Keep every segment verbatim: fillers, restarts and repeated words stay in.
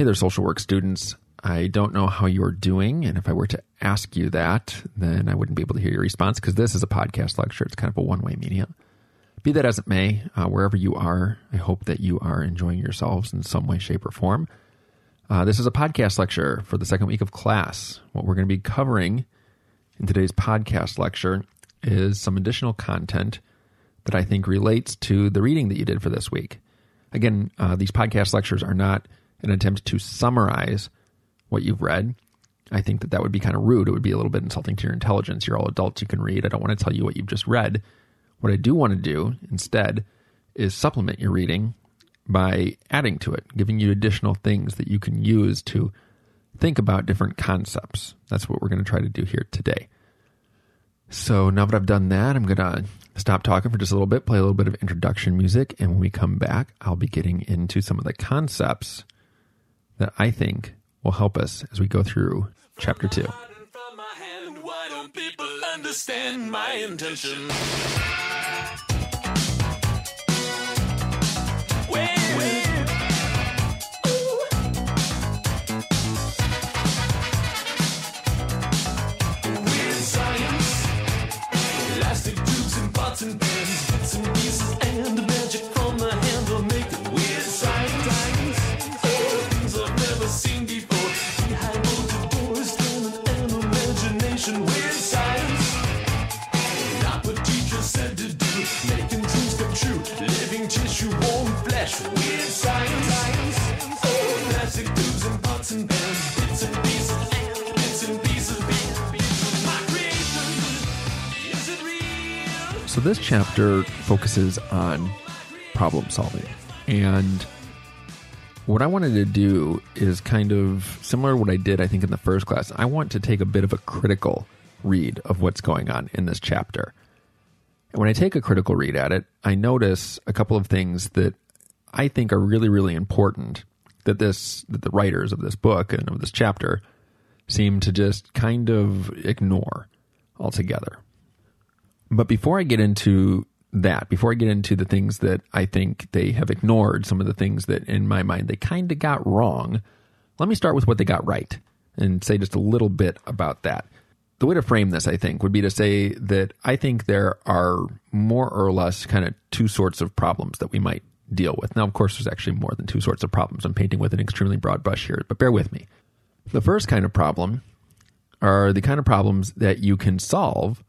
hey there, social work students. I don't know how you're doing, and if I were to ask you that, then I wouldn't be able to hear your response because this is a podcast lecture. It's kind of a one-way media. Be that as it may, uh, wherever you are, I hope that you are enjoying yourselves in some way, shape, or form. Uh, this is a podcast lecture for the second week of class. What we're going to be covering in today's podcast lecture is some additional content that I think relates to the reading that you did for this week. Again, uh, these podcast lectures are not an attempt to summarize what you've read. I think that that would be kind of rude. It would be a little bit insulting to your intelligence. You're all adults, you can read. I don't want to tell you what you've just read. What I do want to do instead is supplement your reading by adding to it, giving you additional things that you can use to think about different concepts. That's what we're going to try to do here today. So now that I've done that, I'm going to stop talking for just a little bit, play a little bit of introduction music, and when we come back, I'll be getting into some of the concepts that I think will help us as we go through chapter two. From my hand, why don't people understand my intention? So this chapter focuses on problem solving. And what I wanted to do is kind of similar to what I did, I think, in the first class. I want to take a bit of a critical read of what's going on in this chapter. And when I take a critical read at it, I notice a couple of things that I think are really, really important that this, that the writers of this book and of this chapter seem to just kind of ignore altogether. But before I get into that, before I get into the things that I think they have ignored, some of the things that in my mind they kind of got wrong, let me start with what they got right and say just a little bit about that. The way to frame this, I think, would be to say that I think there are more or less kind of two sorts of problems that we might deal with. Now, of course, there's actually more than two sorts of problems. I'm painting with an extremely broad brush here, but bear with me. The first kind of problem are the kind of problems that you can solve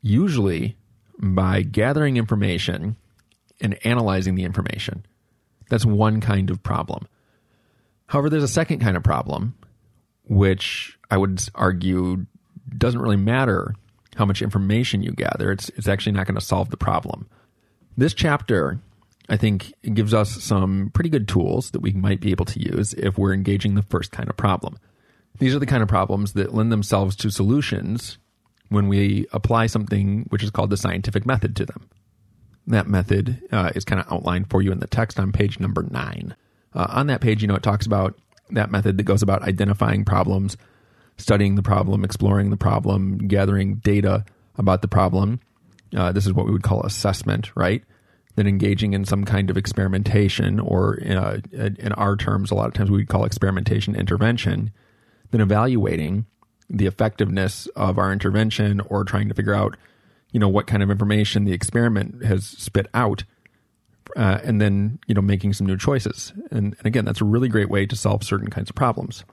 usually by gathering information and analyzing the information. That's one kind of problem. However, there's a second kind of problem, which I would argue doesn't really matter how much information you gather. It's, it's actually not going to solve the problem. This chapter, I think, gives us some pretty good tools that we might be able to use if we're engaging the first kind of problem. These are the kind of problems that lend themselves to solutions when we apply something which is called the scientific method to them. That method uh, is kind of outlined for you in the text on page number nine. Uh, on that page, you know, it talks about that method that goes about identifying problems, studying the problem, exploring the problem, gathering data about the problem. Uh, this is what we would call assessment, right? Then engaging in some kind of experimentation, or uh, in our terms, a lot of times we would call experimentation intervention. Then evaluating the effectiveness of our intervention, or trying to figure out, you know, what kind of information the experiment has spit out, uh, and then, you know, making some new choices. And, and again, that's a really great way to solve certain kinds of problems.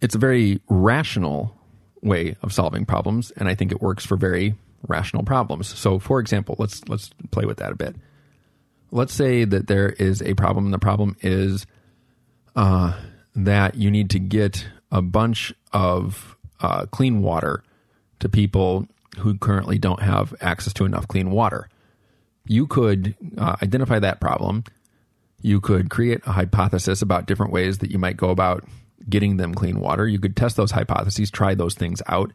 It's a very rational way of solving problems, and I think it works for very rational problems. So, for example, let's let's play with that a bit. Let's say that there is a problem, and the problem is uh, that you need to get a bunch of Uh, clean water to people who currently don't have access to enough clean water. You could uh, identify that problem. You could create a hypothesis about different ways that you might go about getting them clean water. You could test those hypotheses, try those things out,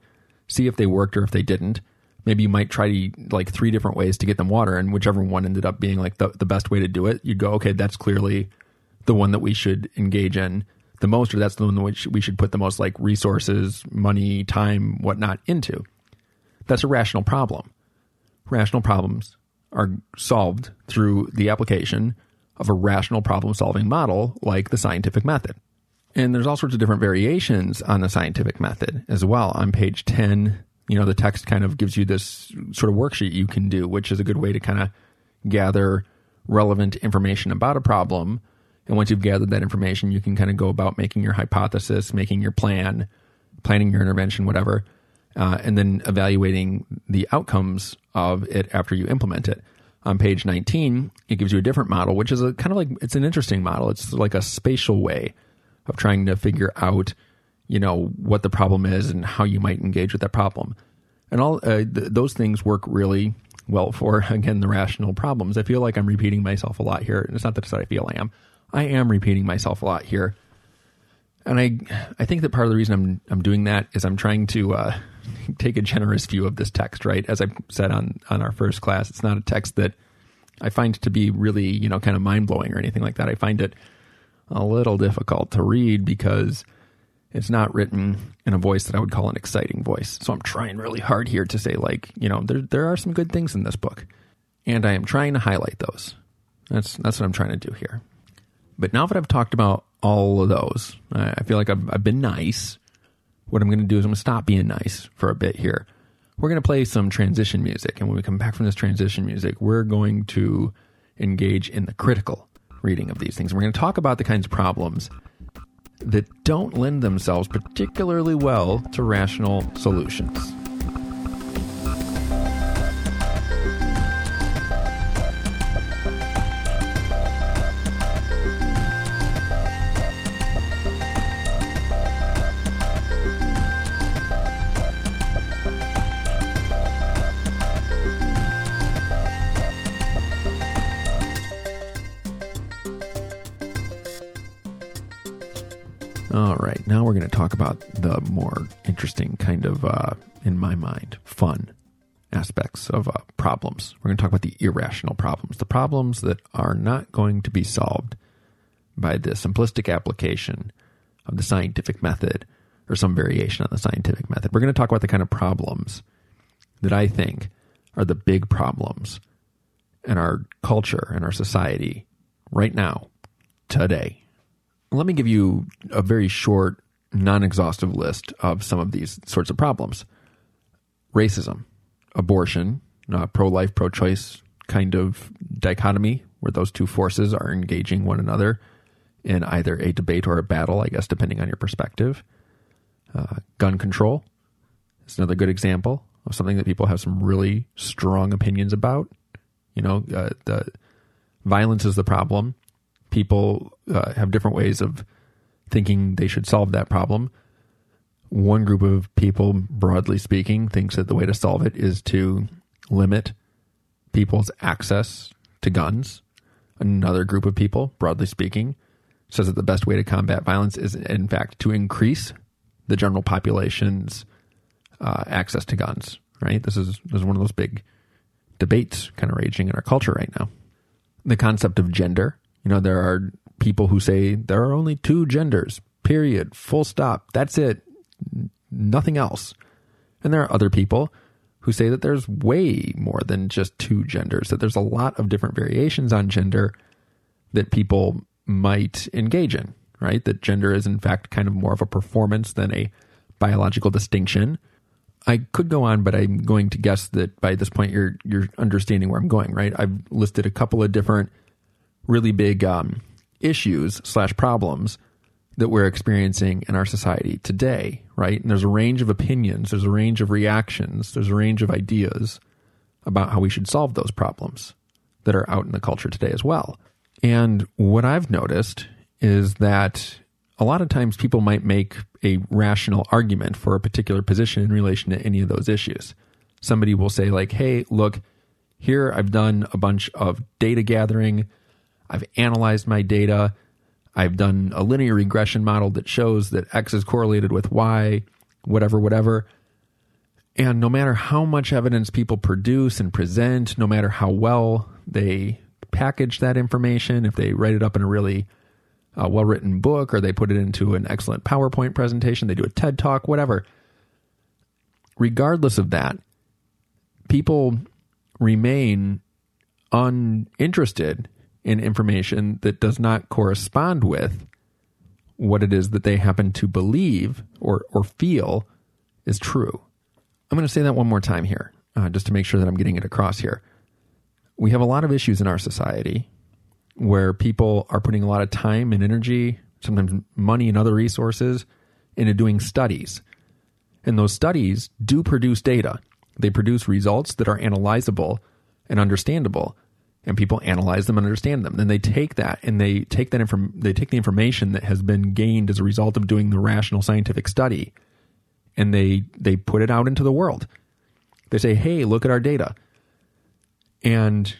see if they worked or if they didn't. Maybe you might try like three different ways to get them water, and whichever one ended up being like the, the best way to do it, you'd go, okay, that's clearly the one that we should engage in the most, or that's the one in which we should put the most like resources, money, time, whatnot into. That's a rational problem. Rational problems are solved through the application of a rational problem solving model like the scientific method. And there's all sorts of different variations on the scientific method as well. On page ten, you know, the text kind of gives you this sort of worksheet you can do, which is a good way to kind of gather relevant information about a problem. And once you've gathered that information, you can kind of go about making your hypothesis, making your plan, planning your intervention, whatever, uh, and then evaluating the outcomes of it after you implement it. On page nineteen, it gives you a different model, which is a kind of like, it's an interesting model. It's like a spatial way of trying to figure out, you know, what the problem is and how you might engage with that problem. And all uh, th- those things work really well for, again, the rational problems. I feel like I'm repeating myself a lot here. And it's not that I feel I am. I am repeating myself a lot here. And I I think that part of the reason I'm I'm doing that is I'm trying to uh, take a generous view of this text, right? As I said on, on our first class, it's not a text that I find to be really, you know, kind of mind-blowing or anything like that. I find it a little difficult to read because it's not written in a voice that I would call an exciting voice. So I'm trying really hard here to say, like, you know, there there are some good things in this book. And I am trying to highlight those. That's, that's what I'm trying to do here. But now that I've talked about all of those, I feel like I've, I've been nice. What I'm going to do is I'm going to stop being nice for a bit here. We're going to play some transition music. And when we come back from this transition music, we're going to engage in the critical reading of these things. We're going to talk about the kinds of problems that don't lend themselves particularly well to rational solutions. All right, now we're going to talk about the more interesting kind of, uh, in my mind, fun aspects of uh, problems. We're going to talk about the irrational problems, the problems that are not going to be solved by the simplistic application of the scientific method or some variation on the scientific method. We're going to talk about the kind of problems that I think are the big problems in our culture and our society right now, today. Let me give you a very short, non-exhaustive list of some of these sorts of problems. Racism, abortion, uh, pro-life, pro-choice kind of dichotomy where those two forces are engaging one another in either a debate or a battle, I guess, depending on your perspective. Uh, gun control is another good example of something that people have some really strong opinions about. You know, uh, the violence is the problem. People uh, have different ways of thinking they should solve that problem. One group of people, broadly speaking, thinks that the way to solve it is to limit people's access to guns. Another group of people, broadly speaking, says that the best way to combat violence is, in fact, to increase the general population's uh, access to guns, right? This is, this is one of those big debates kind of raging in our culture right now. The concept of gender. You know, there are people who say there are only two genders, period, full stop. That's it. Nothing else. And there are other people who say that there's way more than just two genders, that there's a lot of different variations on gender that people might engage in, right? That gender is, in fact, kind of more of a performance than a biological distinction. I could go on, but I'm going to guess that by this point you're you're understanding where I'm going, right? I've listed a couple of different really big um, issues slash problems that we're experiencing in our society today, right? And there's a range of opinions, there's a range of reactions, there's a range of ideas about how we should solve those problems that are out in the culture today as well. And what I've noticed is that a lot of times people might make a rational argument for a particular position in relation to any of those issues. Somebody will say like, hey, look, here I've done a bunch of data gathering, I've analyzed my data. I've done a linear regression model that shows that X is correlated with Y, whatever, whatever. And no matter how much evidence people produce and present, no matter how well they package that information, if they write it up in a really uh, well-written book or they put it into an excellent PowerPoint presentation, they do a TED Talk, whatever. Regardless of that, people remain uninterested in information that does not correspond with what it is that they happen to believe or, or feel is true. I'm going to say that one more time here, uh, just to make sure that I'm getting it across here. We have a lot of issues in our society where people are putting a lot of time and energy, sometimes money and other resources, into doing studies. And those studies do produce data. They produce results that are analyzable and understandable, and people analyze them and understand them. Then they take that and they take that inform- they take the information that has been gained as a result of doing the rational scientific study, and they they put it out into the world. They say, "Hey, look at our data." And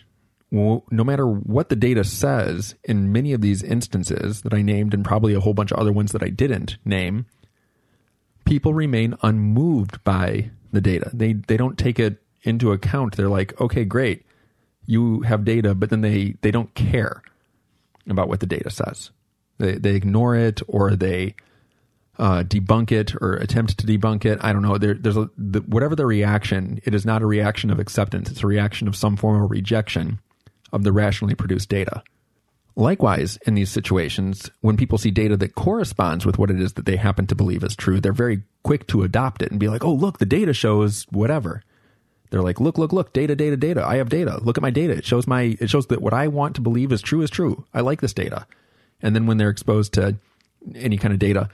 no matter what the data says, in many of these instances that I named, and probably a whole bunch of other ones that I didn't name, people remain unmoved by the data. They they don't take it into account. They're like, "Okay, great. You have data," but then they, they don't care about what the data says. They they ignore it, or they uh, debunk it, or attempt to debunk it. I don't know. There, there's a, the, whatever the reaction, it is not a reaction of acceptance. It's a reaction of some form of rejection of the rationally produced data. Likewise, in these situations, when people see data that corresponds with what it is that they happen to believe is true, they're very quick to adopt it and be like, "Oh, look, the data shows whatever." They're like, look, look, look, data, data, data. I have data. Look at my data. It shows my, it shows that what I want to believe is true is true. I like this data. And then when they're exposed to any kind of data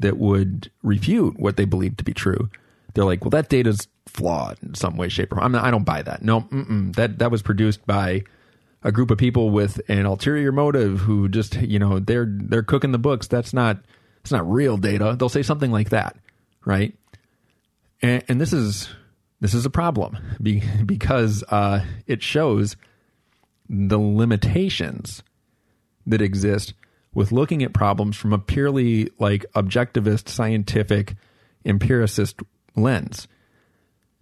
that would refute what they believe to be true, they're like, well, that data's flawed in some way, shape, or form. I'm not, I don't buy that. No, mm-mm. That, that was produced by a group of people with an ulterior motive who just, you know, they're, they're cooking the books. That's not, it's not real data. They'll say something like that, right? And, and this is... This is a problem because uh, it shows the limitations that exist with looking at problems from a purely like objectivist, scientific, empiricist lens.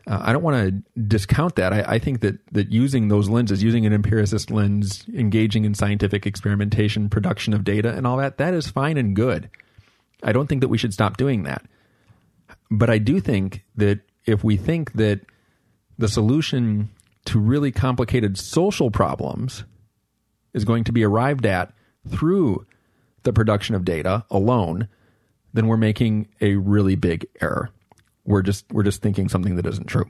Uh, I don't want to discount that. I, I think that that using those lenses, using an empiricist lens, engaging in scientific experimentation, production of data, and all that, that is fine and good. I don't think that we should stop doing that. But I do think that if we think that the solution to really complicated social problems is going to be arrived at through the production of data alone, then we're making a really big error. We're just we're just thinking something that isn't true.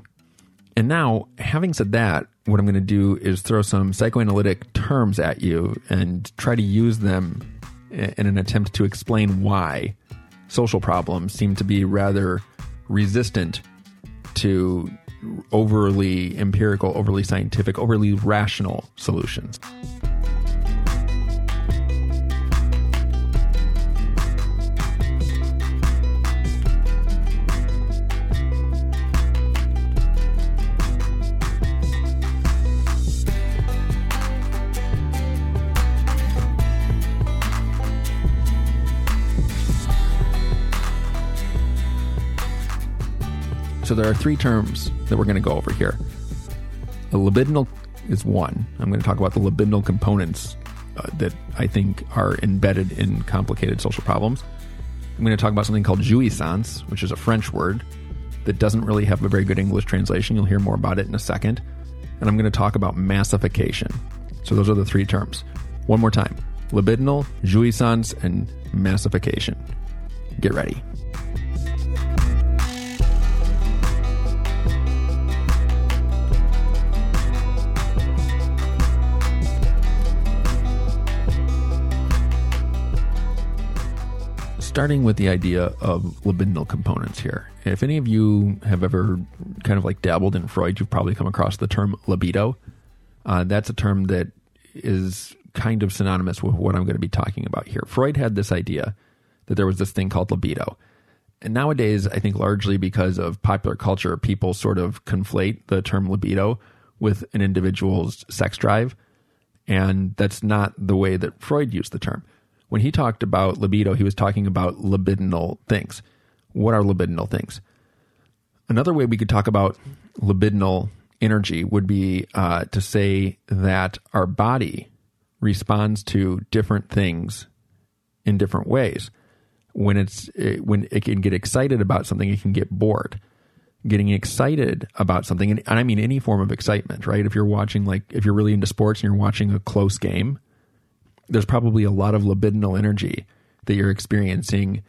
And now, having said that, what I'm going to do is throw some psychoanalytic terms at you and try to use them in an attempt to explain why social problems seem to be rather resistant to overly empirical, overly scientific, overly rational solutions. So there are three terms that we're going to go over here. The libidinal is one. I'm going to talk about the libidinal components uh, that I think are embedded in complicated social problems. I'm going to talk about something called jouissance, which is a French word that doesn't really have a very good English translation. You'll hear more about it in a second. And I'm going to talk about massification. So those are the three terms. One more time. Libidinal, jouissance, and massification. Get ready. Starting with the idea of libidinal components here. If any of you have ever kind of like dabbled in Freud, you've probably come across the term libido. Uh, that's a term that is kind of synonymous with what I'm going to be talking about here. Freud had this idea that there was this thing called libido. And nowadays, I think largely because of popular culture, people sort of conflate the term libido with an individual's sex drive. And that's not the way that Freud used the term. When he talked about libido, he was talking about libidinal things. What are libidinal things? Another way we could talk about libidinal energy would be uh, to say that our body responds to different things in different ways. When it's it, when it can get excited about something, it can get bored. Getting excited about something, and I mean any form of excitement, right? If you're watching, like if you're really into sports and you're watching a close game, there's probably a lot of libidinal energy that you're experiencing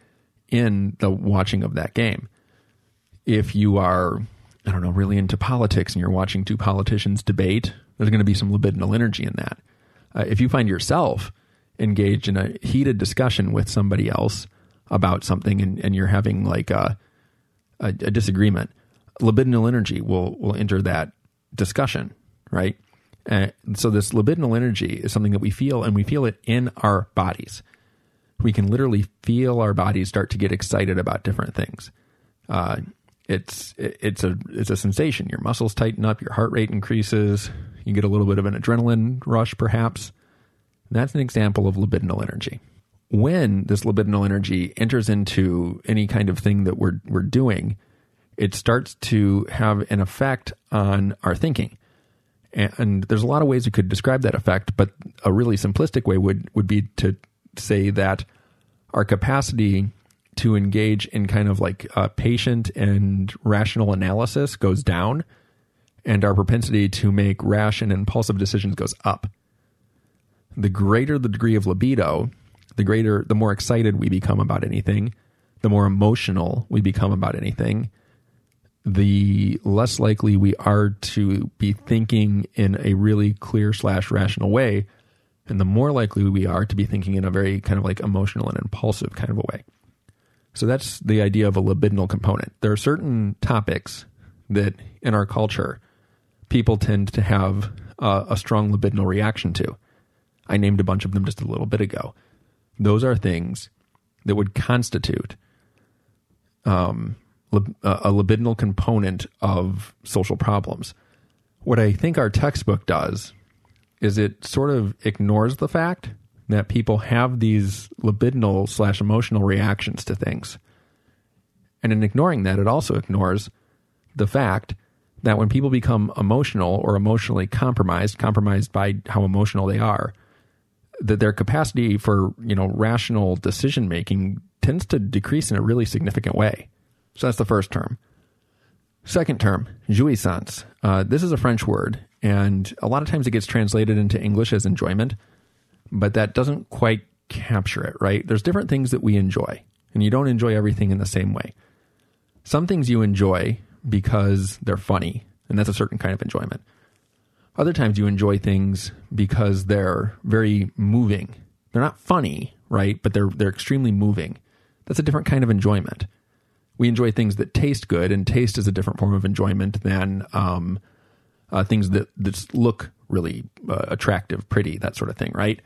in the watching of that game. If you are, I don't know, really into politics and you're watching two politicians debate, there's going to be some libidinal energy in that. Uh, if you find yourself engaged in a heated discussion with somebody else about something and, and you're having like a, a, a disagreement, libidinal energy will, will enter that discussion, right? And so this libidinal energy is something that we feel, and we feel it in our bodies. We can literally feel our bodies start to get excited about different things. Uh, it's it's a it's a sensation. Your muscles tighten up, your heart rate increases, you get a little bit of an adrenaline rush perhaps. That's an example of libidinal energy. When this libidinal energy enters into any kind of thing that we're we're doing, it starts to have an effect on our thinking. And, and there's a lot of ways we could describe that effect, but a really simplistic way would, would be to say that our capacity to engage in kind of like a patient and rational analysis goes down, and our propensity to make rash and impulsive decisions goes up. The greater the degree of libido, the greater, the more excited we become about anything, the more emotional we become about anything, the less likely we are to be thinking in a really clear slash rational way, and the more likely we are to be thinking in a very kind of like emotional and impulsive kind of a way. So that's the idea of a libidinal component. There are certain topics that in our culture, people tend to have uh, a strong libidinal reaction to. I named a bunch of them just a little bit ago. Those are things that would constitute um, lib- a libidinal component of social problems. What I think our textbook does is it sort of ignores the fact that people have these libidinal slash emotional reactions to things. And in ignoring that, it also ignores the fact that when people become emotional or emotionally compromised, compromised by how emotional they are, that their capacity for, you know, rational decision making tends to decrease in a really significant way. So that's the first term. Second term, jouissance. Uh, this is a French word, and a lot of times it gets translated into English as enjoyment, but that doesn't quite capture it, right? There's different things that we enjoy, and you don't enjoy everything in the same way. Some things you enjoy because they're funny, and that's a certain kind of enjoyment. Other times you enjoy things because they're very moving. They're not funny, right? But they're they're extremely moving. That's a different kind of enjoyment. We enjoy things that taste good, and taste is a different form of enjoyment than um, uh, things that, that look really uh, attractive, pretty, that sort of thing, right?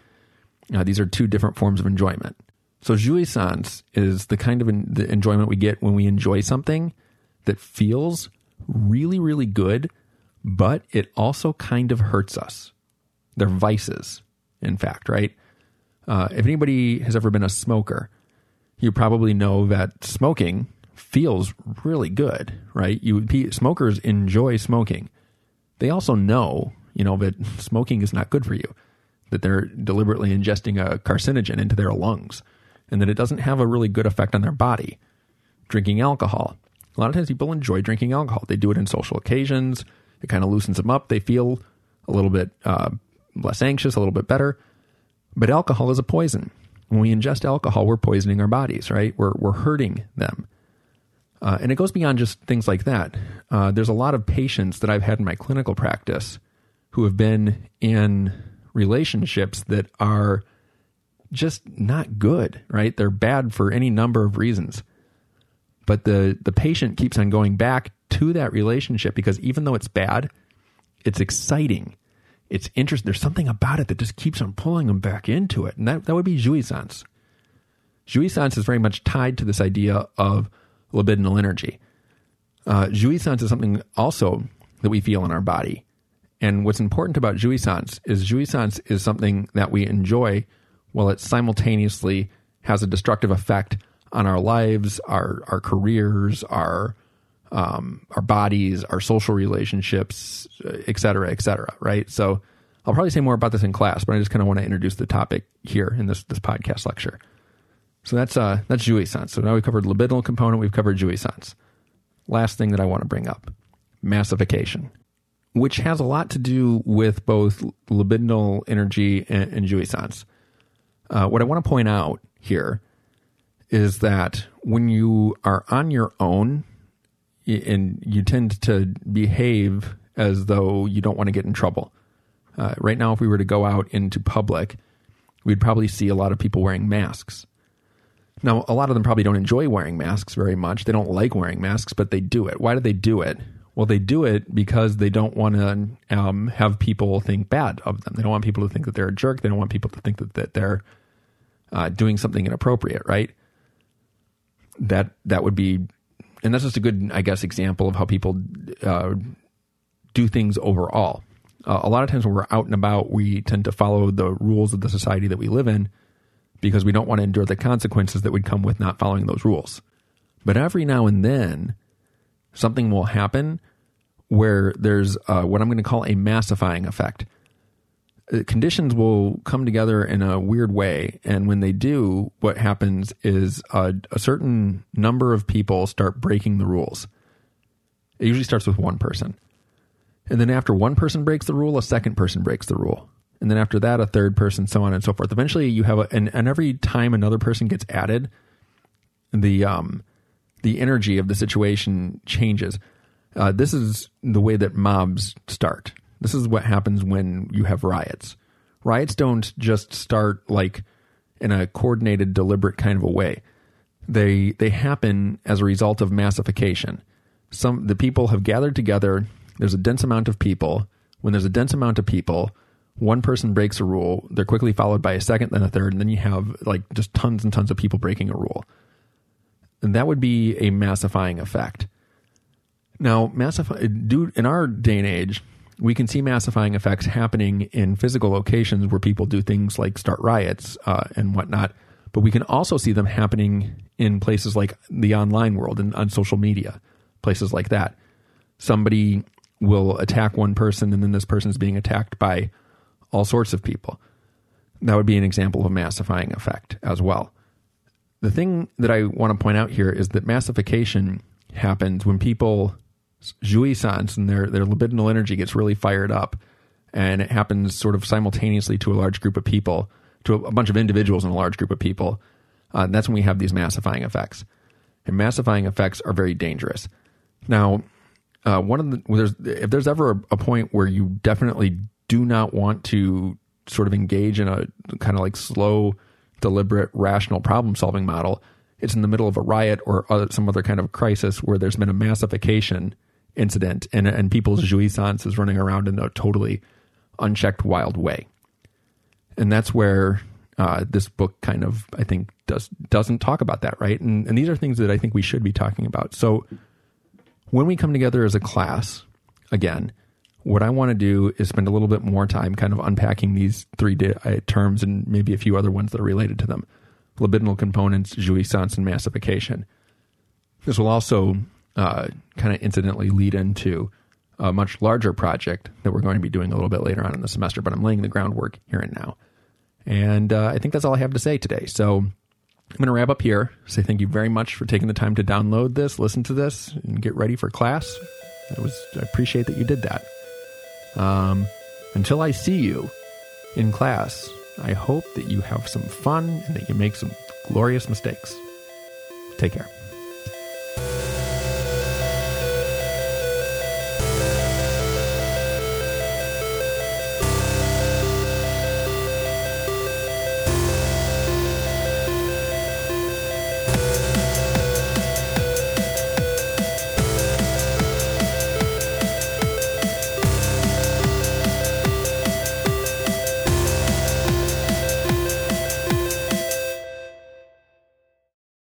Uh, these are two different forms of enjoyment. So jouissance is the kind of en- the enjoyment we get when we enjoy something that feels really, really good, but it also kind of hurts us. They're vices, in fact, right? Uh, if anybody has ever been a smoker, you probably know that smoking feels really good, right? You smokers enjoy smoking. They also know, you know, that smoking is not good for you, that they're deliberately ingesting a carcinogen into their lungs, and that it doesn't have a really good effect on their body. Drinking alcohol. A lot of times people enjoy drinking alcohol. They do it in social occasions. It kind of loosens them up. They feel a little bit uh, less anxious, a little bit better. But alcohol is a poison. When we ingest alcohol, we're poisoning our bodies, right? We're we're hurting them. Uh, and it goes beyond just things like that. Uh, there's a lot of patients that I've had in my clinical practice who have been in relationships that are just not good, right? They're bad for any number of reasons. But the, the patient keeps on going back to that relationship because even though it's bad, it's exciting. It's interesting. There's something about it that just keeps on pulling them back into it. And that, that would be jouissance. Jouissance is very much tied to this idea of libidinal energy. Uh, jouissance is something also that we feel in our body. And what's important about jouissance is jouissance is something that we enjoy while it simultaneously has a destructive effect on our lives, our our careers, our um, our bodies, our social relationships, et cetera, et cetera, right? So I'll probably say more about this in class, but I just kind of want to introduce the topic here in this this podcast lecture. So that's uh, that's jouissance. So now we've covered libidinal component, we've covered jouissance. Last thing that I want to bring up, massification, which has a lot to do with both libidinal energy and, and jouissance. Uh, what I want to point out here is that when you are on your own and you tend to behave as though you don't want to get in trouble. Uh, right now, if we were to go out into public, we'd probably see a lot of people wearing masks. Now, a lot of them probably don't enjoy wearing masks very much. They don't like wearing masks, but they do it. Why do they do it? Well, they do it because they don't want to um, have people think bad of them. They don't want people to think that they're a jerk. They don't want people to think that, that they're uh, doing something inappropriate, right? That that would be, and that's just a good, I guess, example of how people uh, do things overall. Uh, a lot of times when we're out and about, we tend to follow the rules of the society that we live in because we don't want to endure the consequences that would come with not following those rules. But every now and then, something will happen where there's uh, what I'm going to call a massifying effect. Uh, conditions will come together in a weird way, and when they do, what happens is uh, a certain number of people start breaking the rules. It usually starts with one person. And then after one person breaks the rule, a second person breaks the rule. And then after that, a third person, so on and so forth. Eventually, you have a, and, and every time another person gets added, the um, the energy of the situation changes. Uh, this is the way that mobs start. This is what happens when you have riots. Riots don't just start like in a coordinated, deliberate kind of a way. They they happen as a result of massification. Some the people have gathered together. There's a dense amount of people. When there's a dense amount of people, one person breaks a rule. They're quickly followed by a second, then a third, and then you have like just tons and tons of people breaking a rule. And that would be a massifying effect. Now, massify, due, in our day and age, we can see massifying effects happening in physical locations where people do things like start riots uh, and whatnot. But we can also see them happening in places like the online world and on social media, places like that. Somebody will attack one person, and then this person is being attacked by all sorts of people. That would be an example of a massifying effect as well. The thing that I want to point out here is that massification happens when people, jouissance, and their, their libidinal energy gets really fired up, and it happens sort of simultaneously to a large group of people, to a, a bunch of individuals in a large group of people. Uh, and that's when we have these massifying effects. And massifying effects are very dangerous. Now, uh, one of the, there's, if there's ever a, a point where you definitely do not want to sort of engage in a kind of like slow, deliberate, rational problem-solving model, it's in the middle of a riot or other, some other kind of crisis where there's been a massification incident and, and people's jouissance is running around in a totally unchecked, wild way. And that's where uh, this book kind of, I think, does, doesn't talk about that, right? And, and these are things that I think we should be talking about. So when we come together as a class, again, what I want to do is spend a little bit more time kind of unpacking these three di- uh, terms and maybe a few other ones that are related to them. Libidinal components, jouissance, and massification. This will also uh, kind of incidentally lead into a much larger project that we're going to be doing a little bit later on in the semester, but I'm laying the groundwork here and now. And uh, I think that's all I have to say today. So I'm going to wrap up here. Say thank you very much for taking the time to download this, listen to this, and get ready for class. It was, I appreciate that you did that. Um, until I see you in class, I hope that you have some fun and that you make some glorious mistakes. Take care.